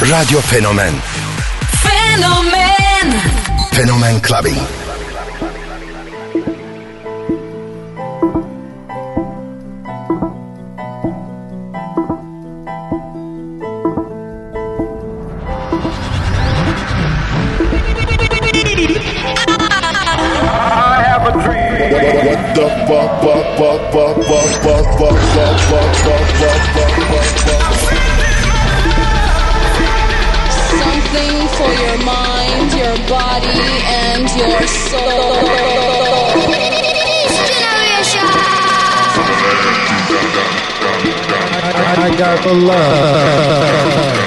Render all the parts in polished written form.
Radyo Fenomen. Fenomen. Fenomen Clubbing. Something for your mind, your body, and your soul. This generation. I got the love.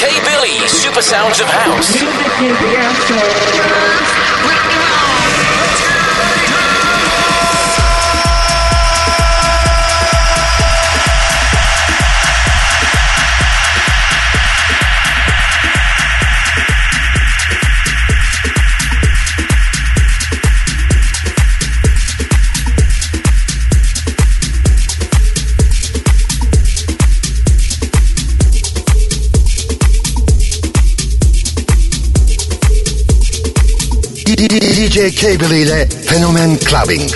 K-Billy, super sounds of house. Music is your soul. DJ K-Billy ile Fenomen Clubbing.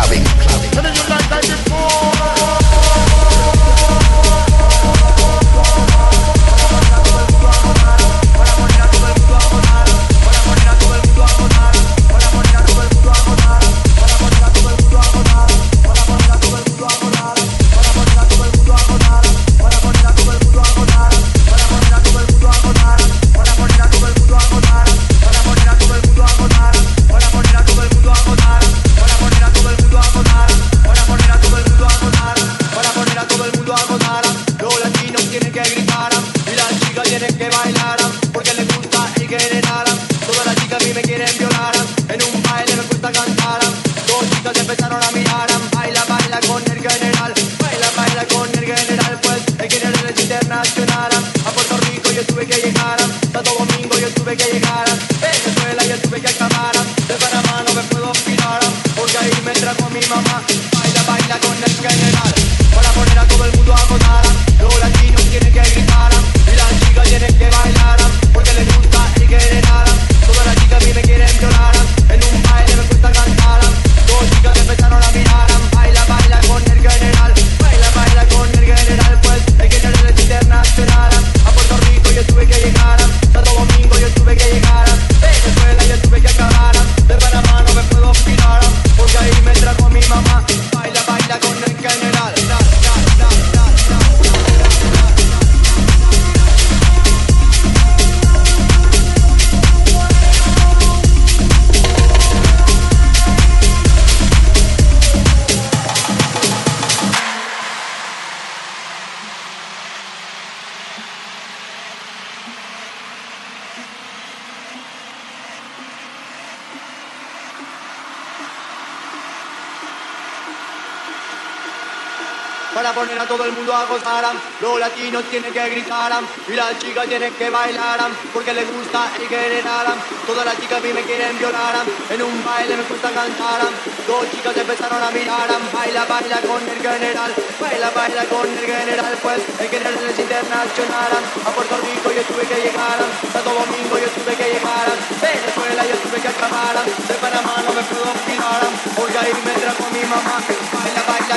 clubbing. Para poner a todo el mundo a gozar, los latinos tienen que gritar y las chicas tienen que bailar porque les gusta el general. Todas las chicas a mí me quieren violar, en un baile me gusta cantar. Dos chicas empezaron a mirar, baila, baila con el general, baila, baila con el general. Pues el general es internacional. A Puerto Rico yo tuve que llegar, Santo Domingo yo tuve que llegar, Venezuela yo tuve que acabar, de Panamá no me puedo olvidar, porque ahí me trajo mi mamá. Baila, baila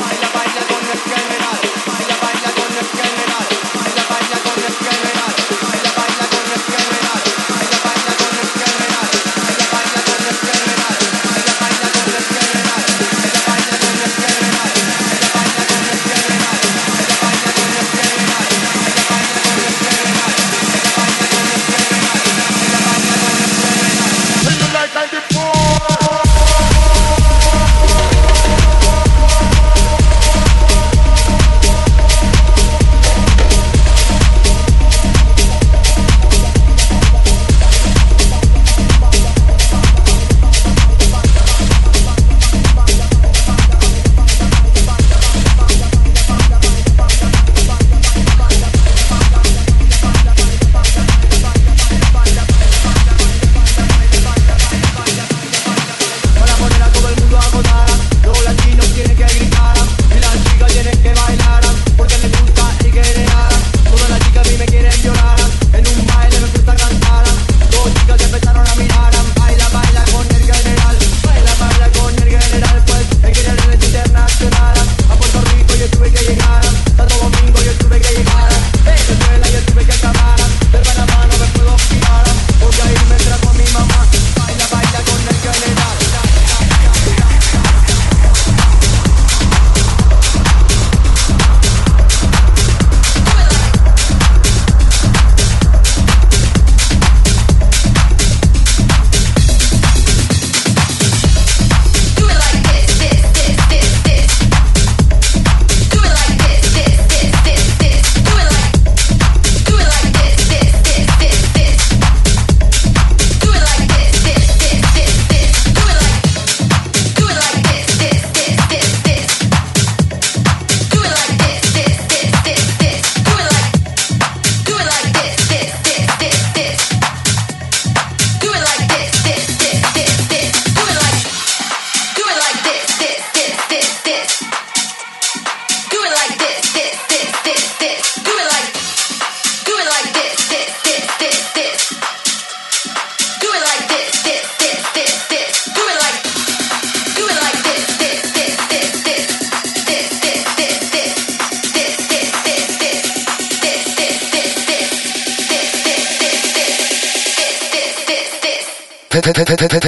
baila, baila con el general, baila, baila con el general, baila, baila con el general, baila, baila con el general, baila, baila con el general, baila, baila con el general, baila, baila con el general, baila, baila con el general, baila, baila con el general, baila, baila con el general, baila, baila con el general, baila, baila con el general, baila, baila con el general.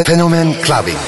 Fenomen Clubbing.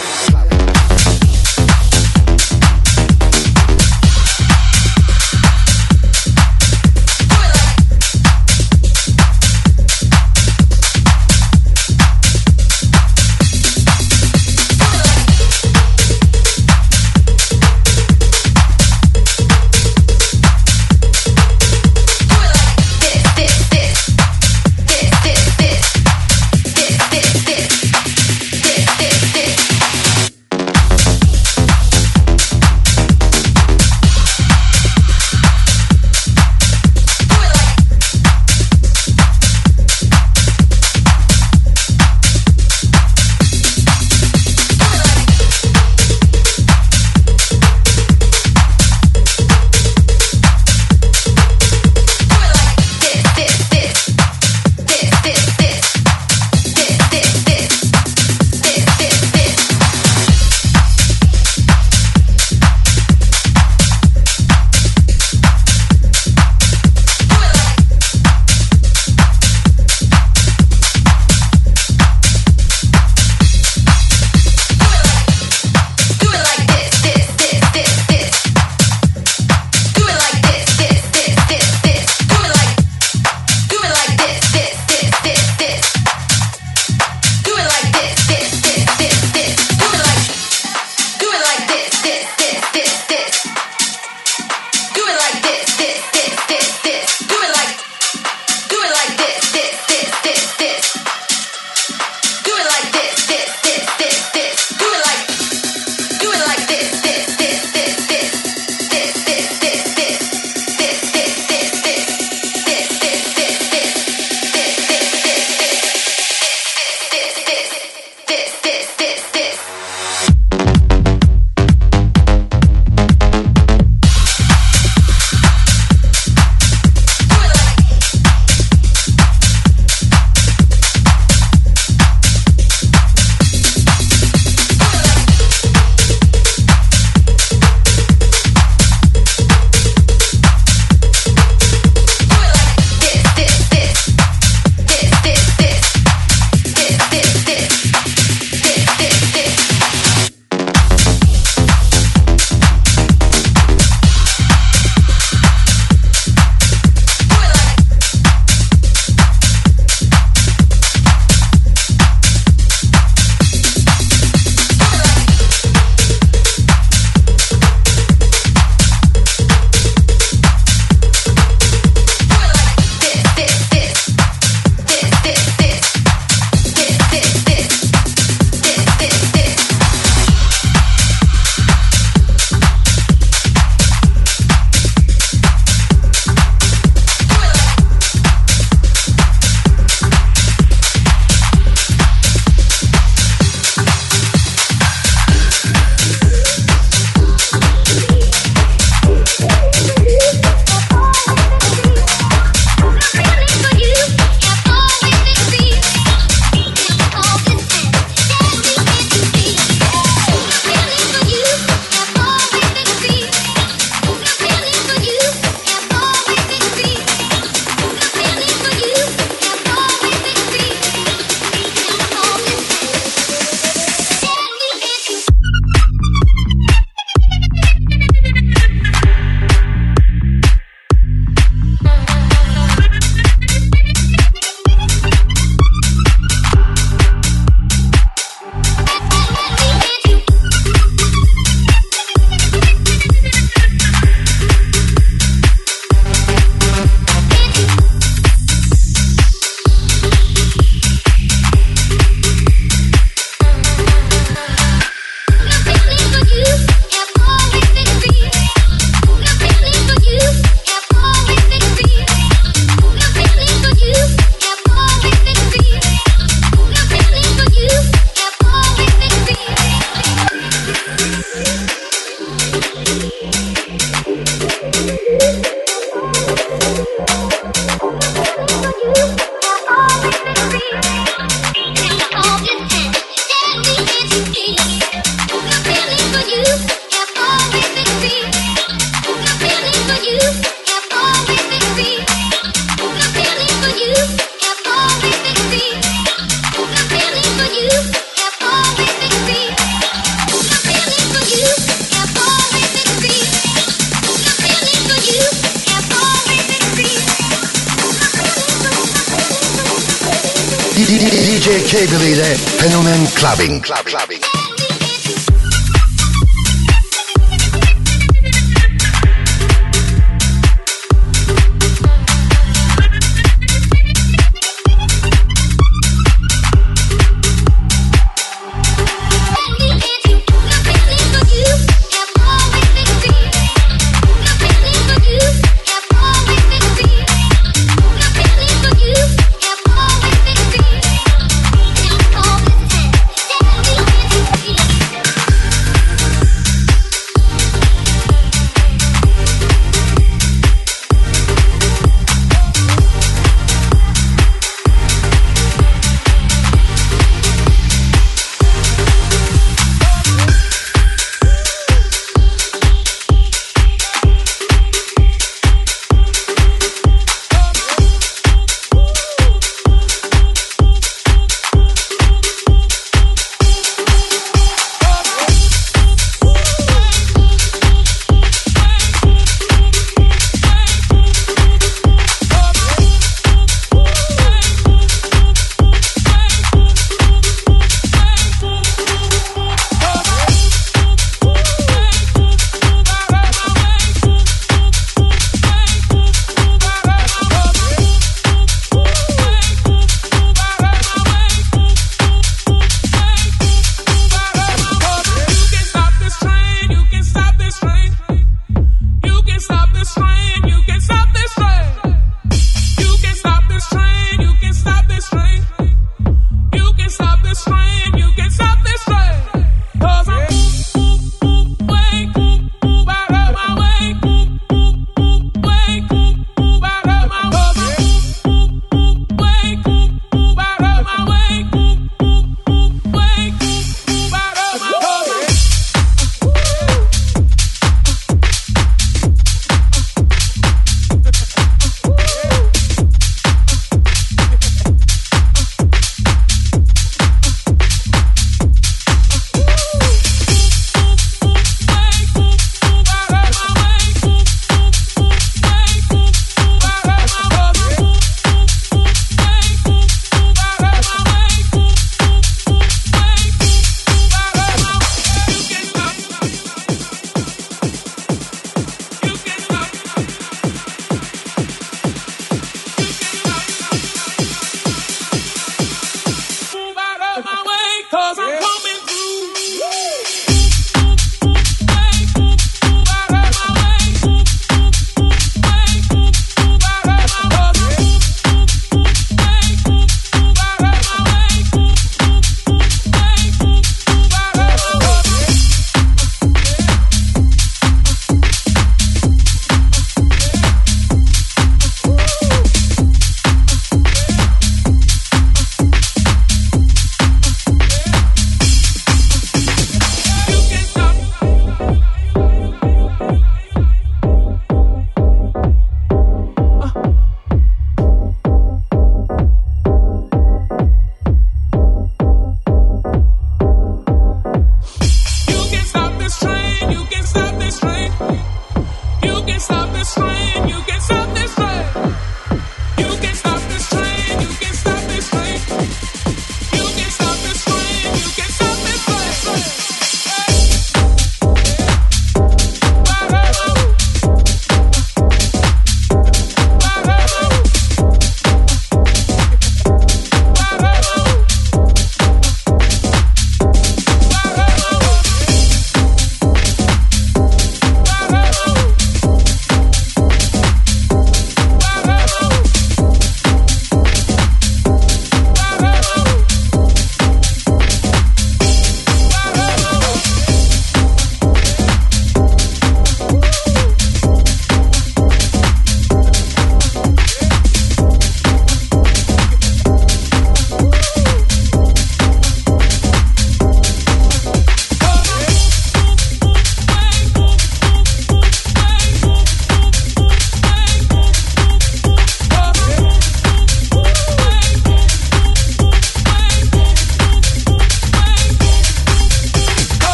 DJ K-Billy ile Fenomen Clubbing.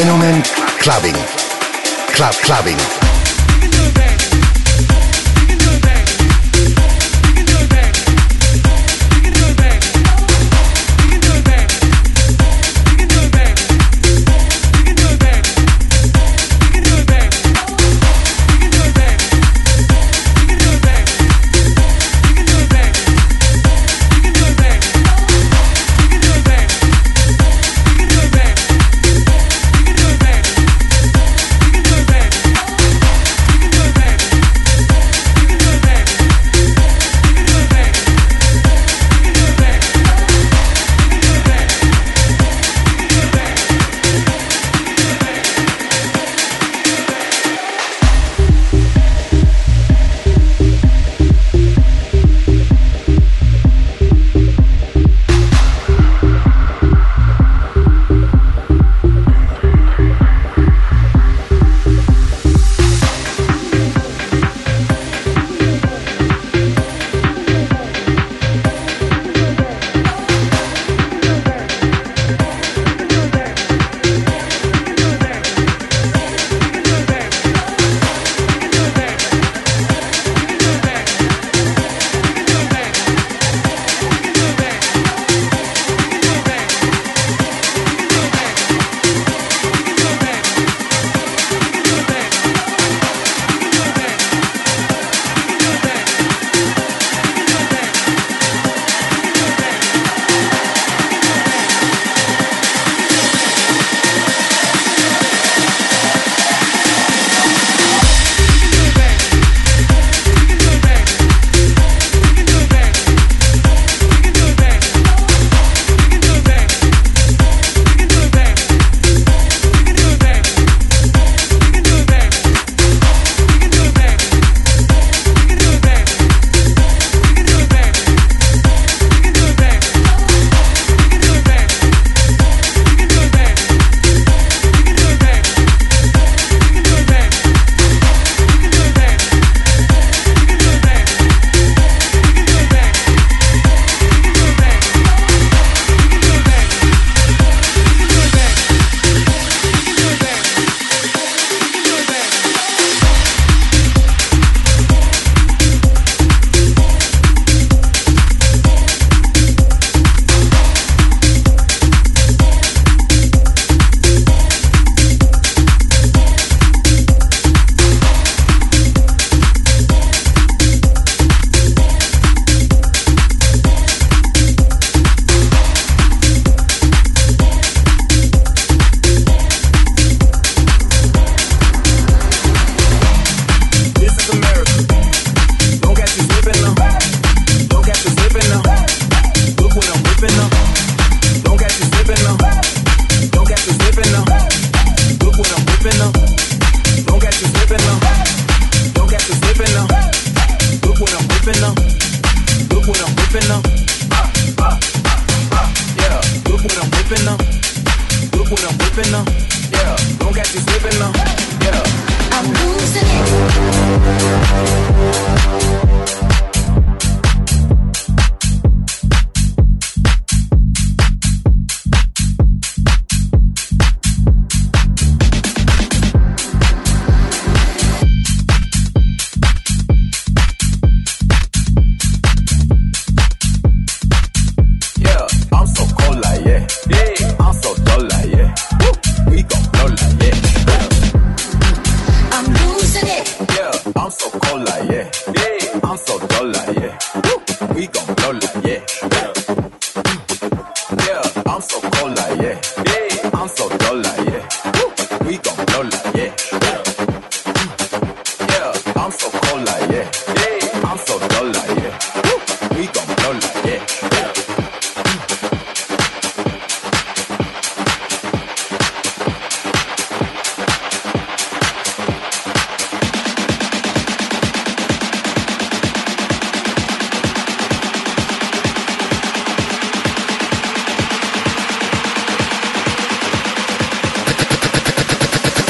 Fenomen Clubbing. Clubbing.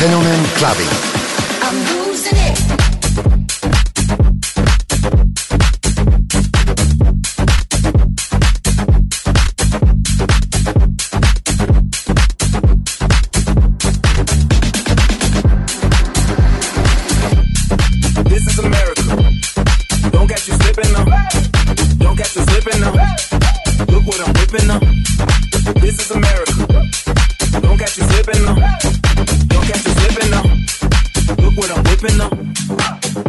Fenomen Clubbing. sipping up.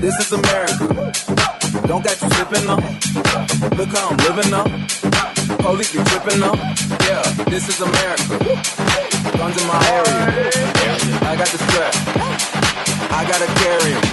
This is America. Don't got you slipping up. Look how I'm living up. Police be tripping up. Yeah, this is America. Guns in my area. I got the strap. I gotta carry 'em.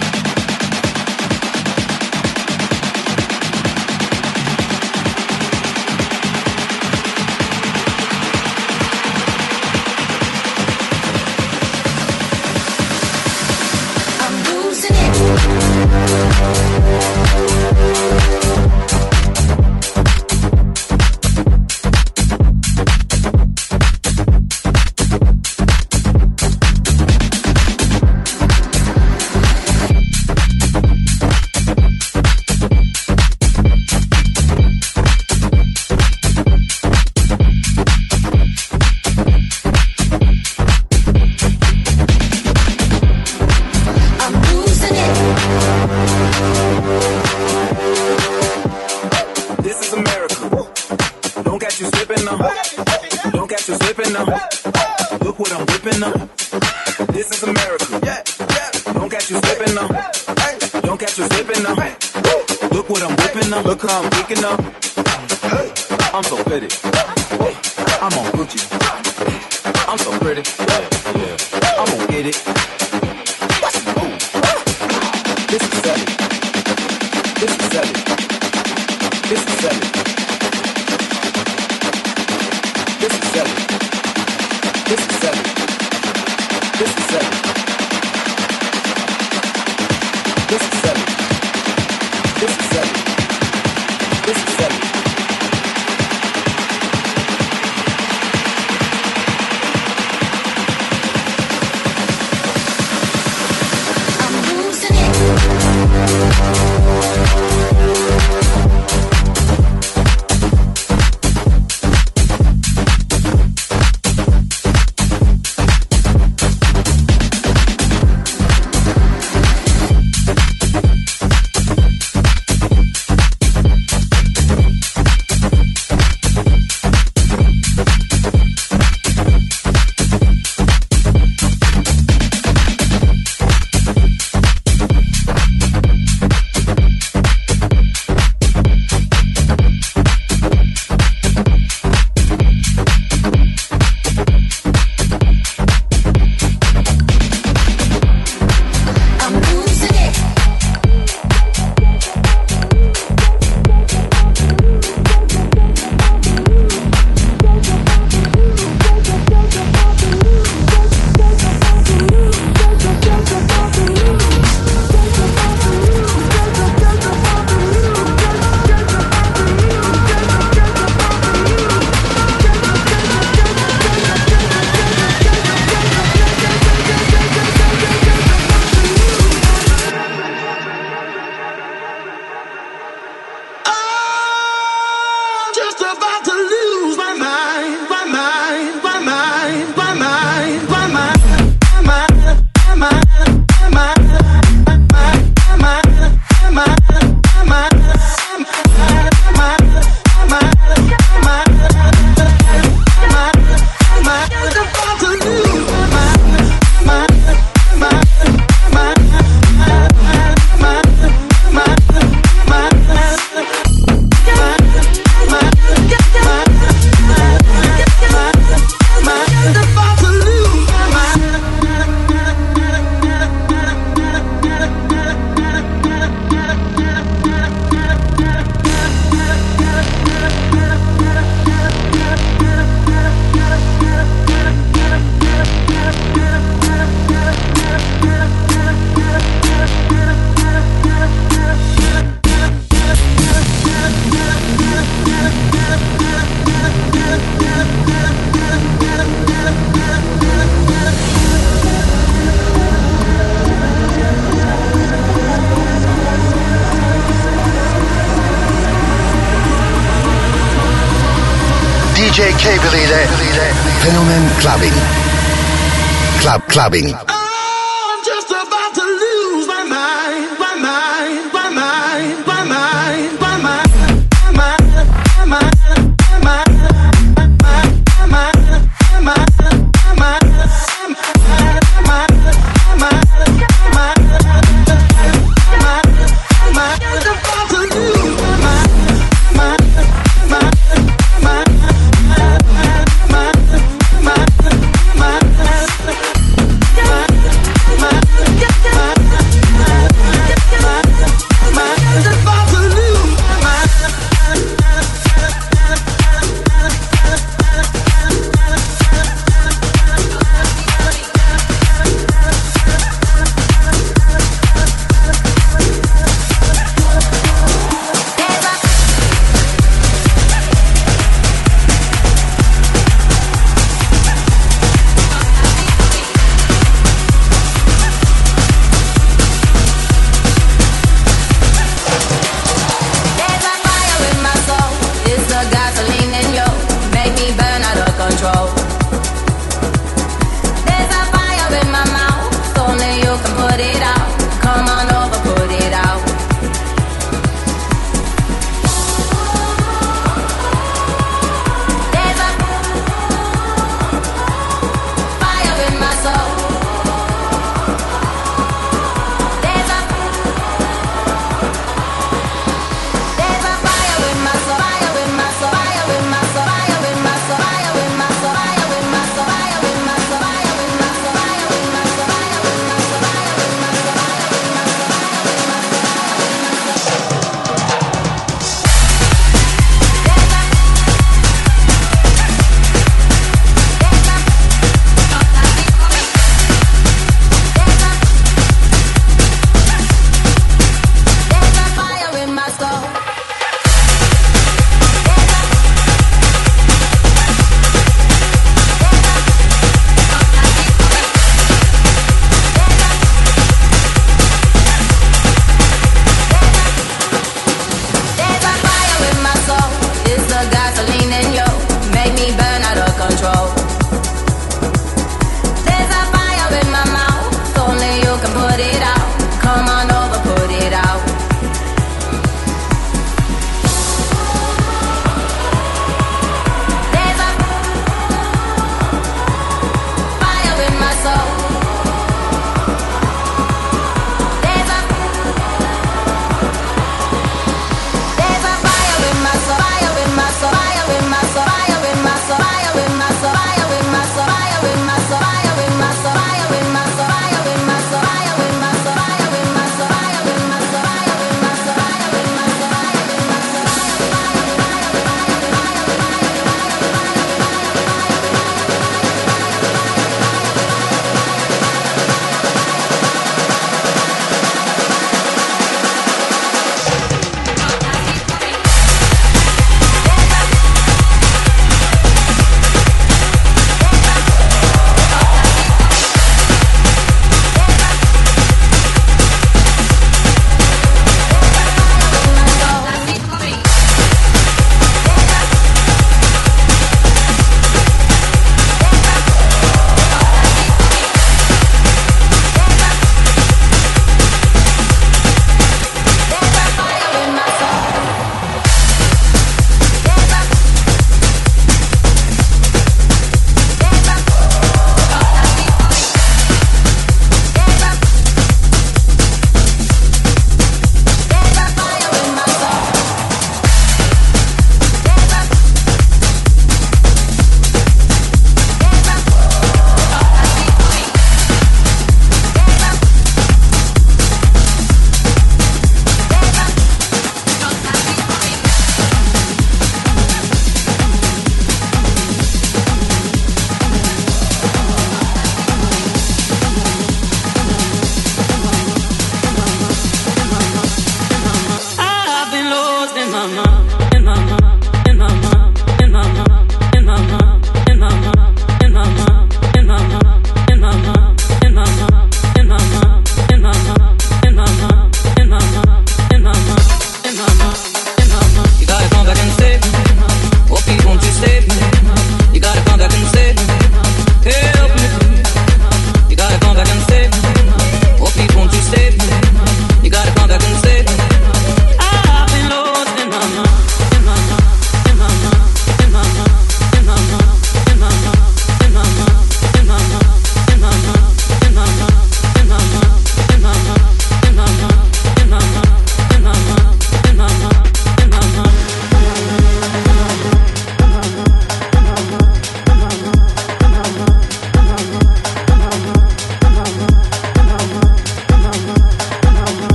Look how I'm geeking up. I'm so pretty. I'm on Gucci. I'm so pretty. I'm gonna get it. This is savage. This is savage. This is savage. This is savage. This is savage. This is savage. This is savage. This is savage. This is savage. I'm losing it. K-Billy ile Fenomen Clubbing. Clubbing.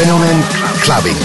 Fenomen Clubbing.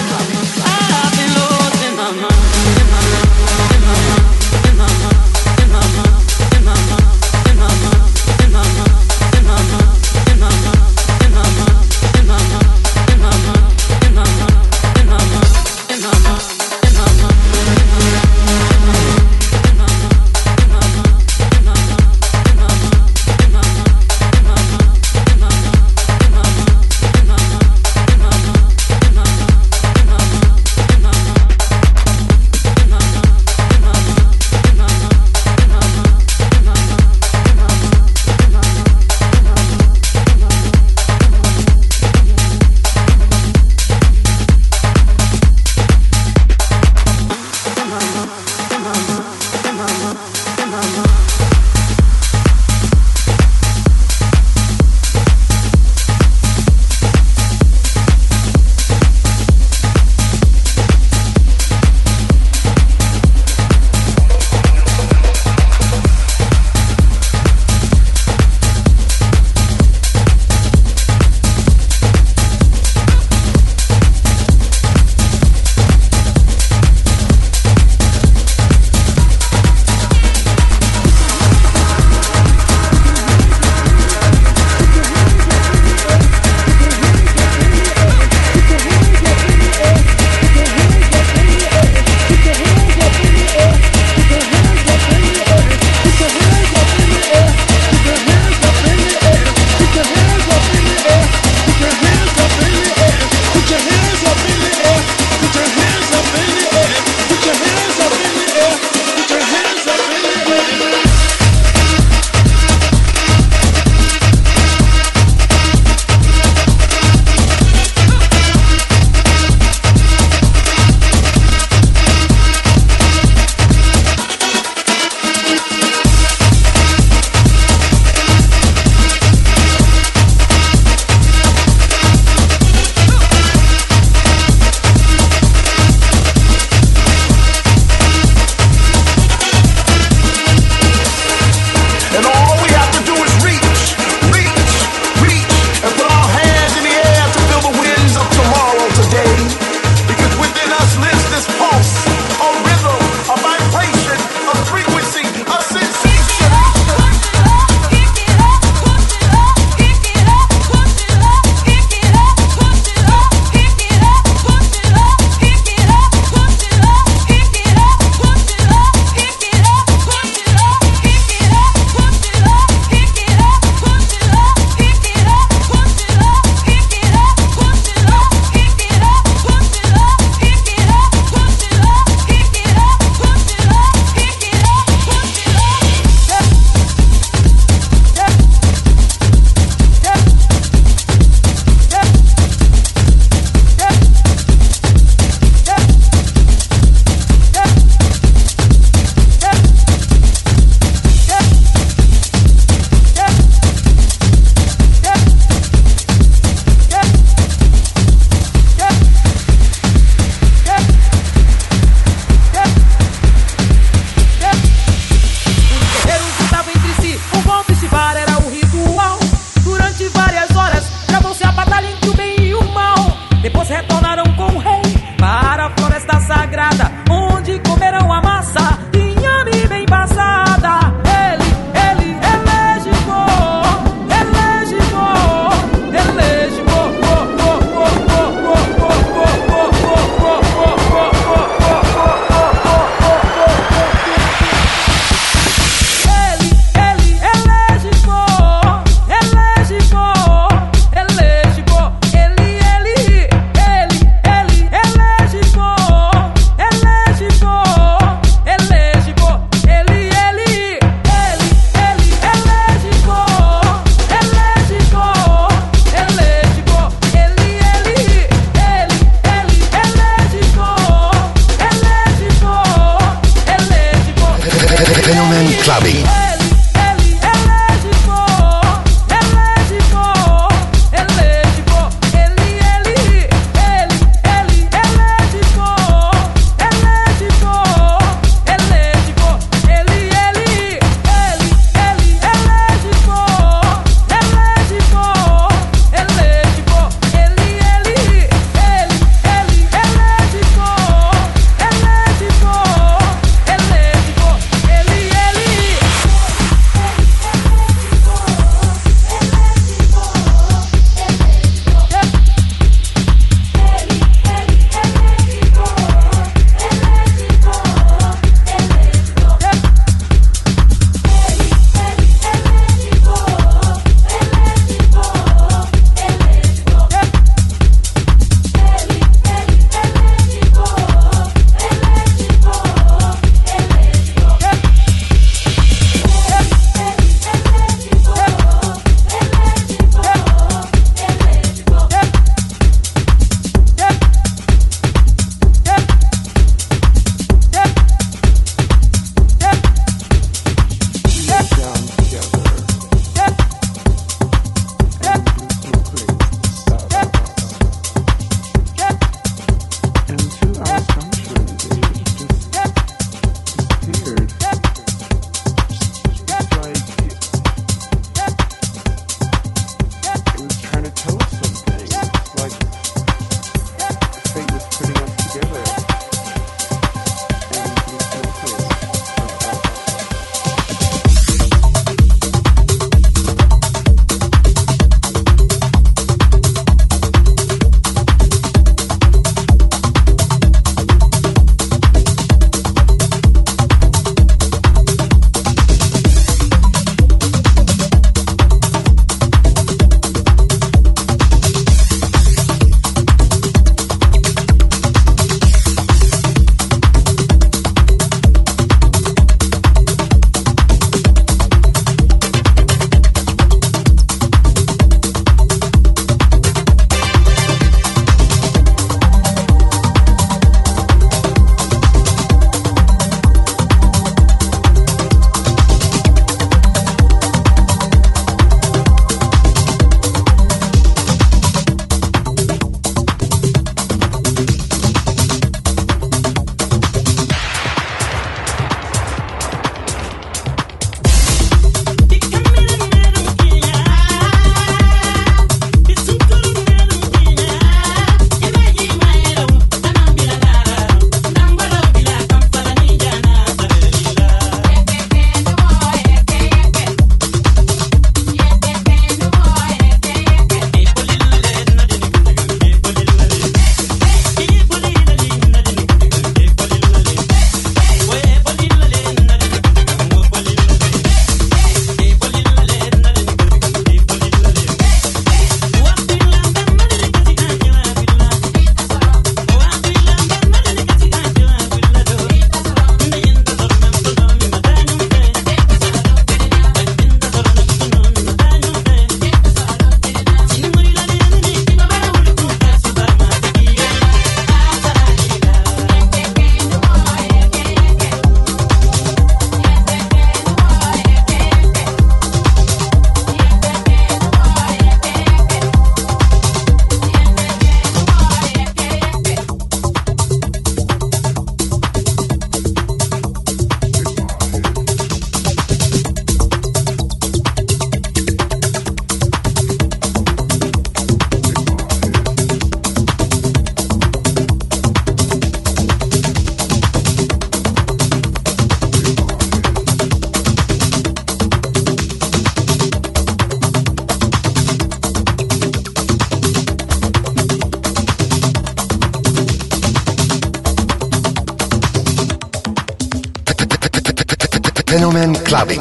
Clubbing.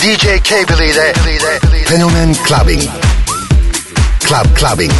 DJ K-Billy ile Fenomen Clubbing. Clubbing.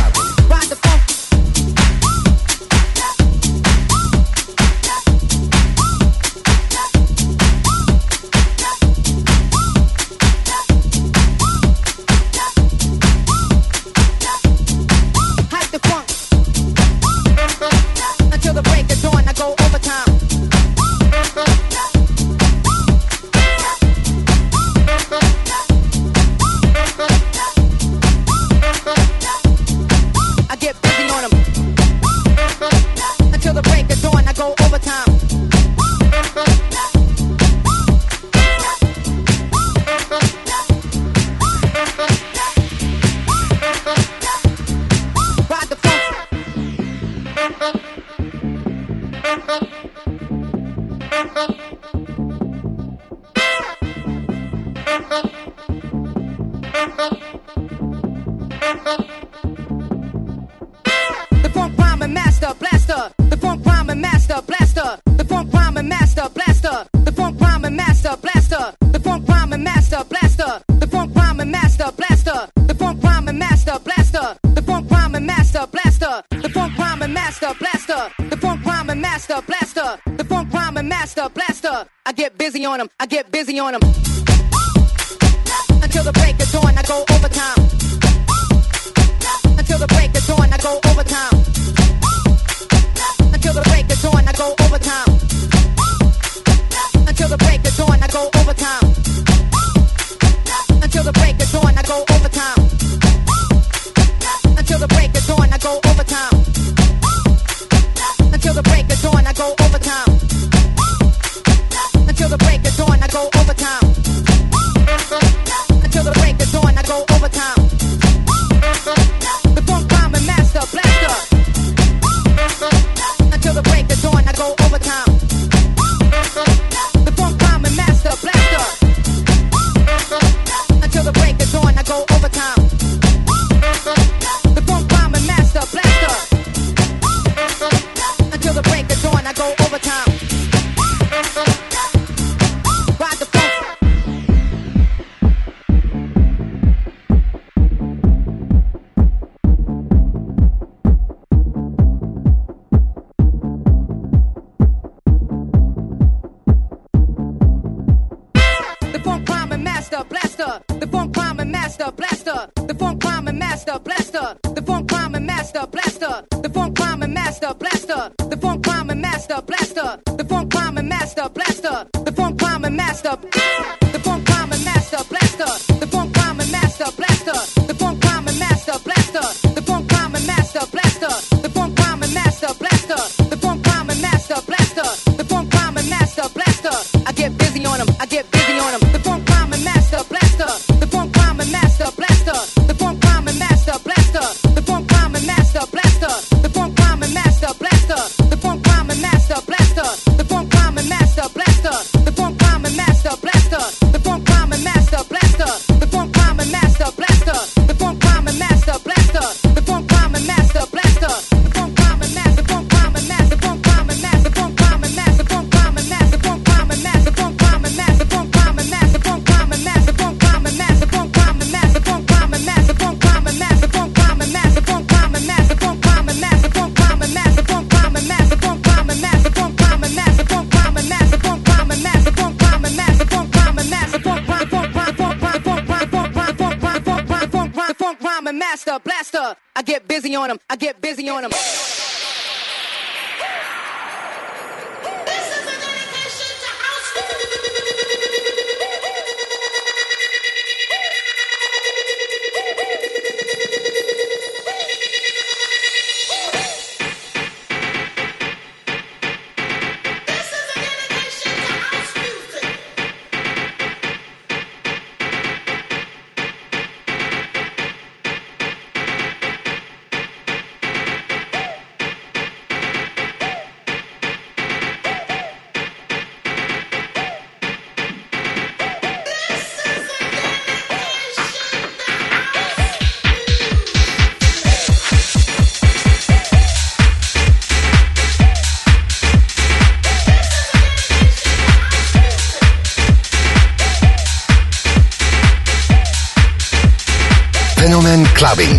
Fenomen Clubbing.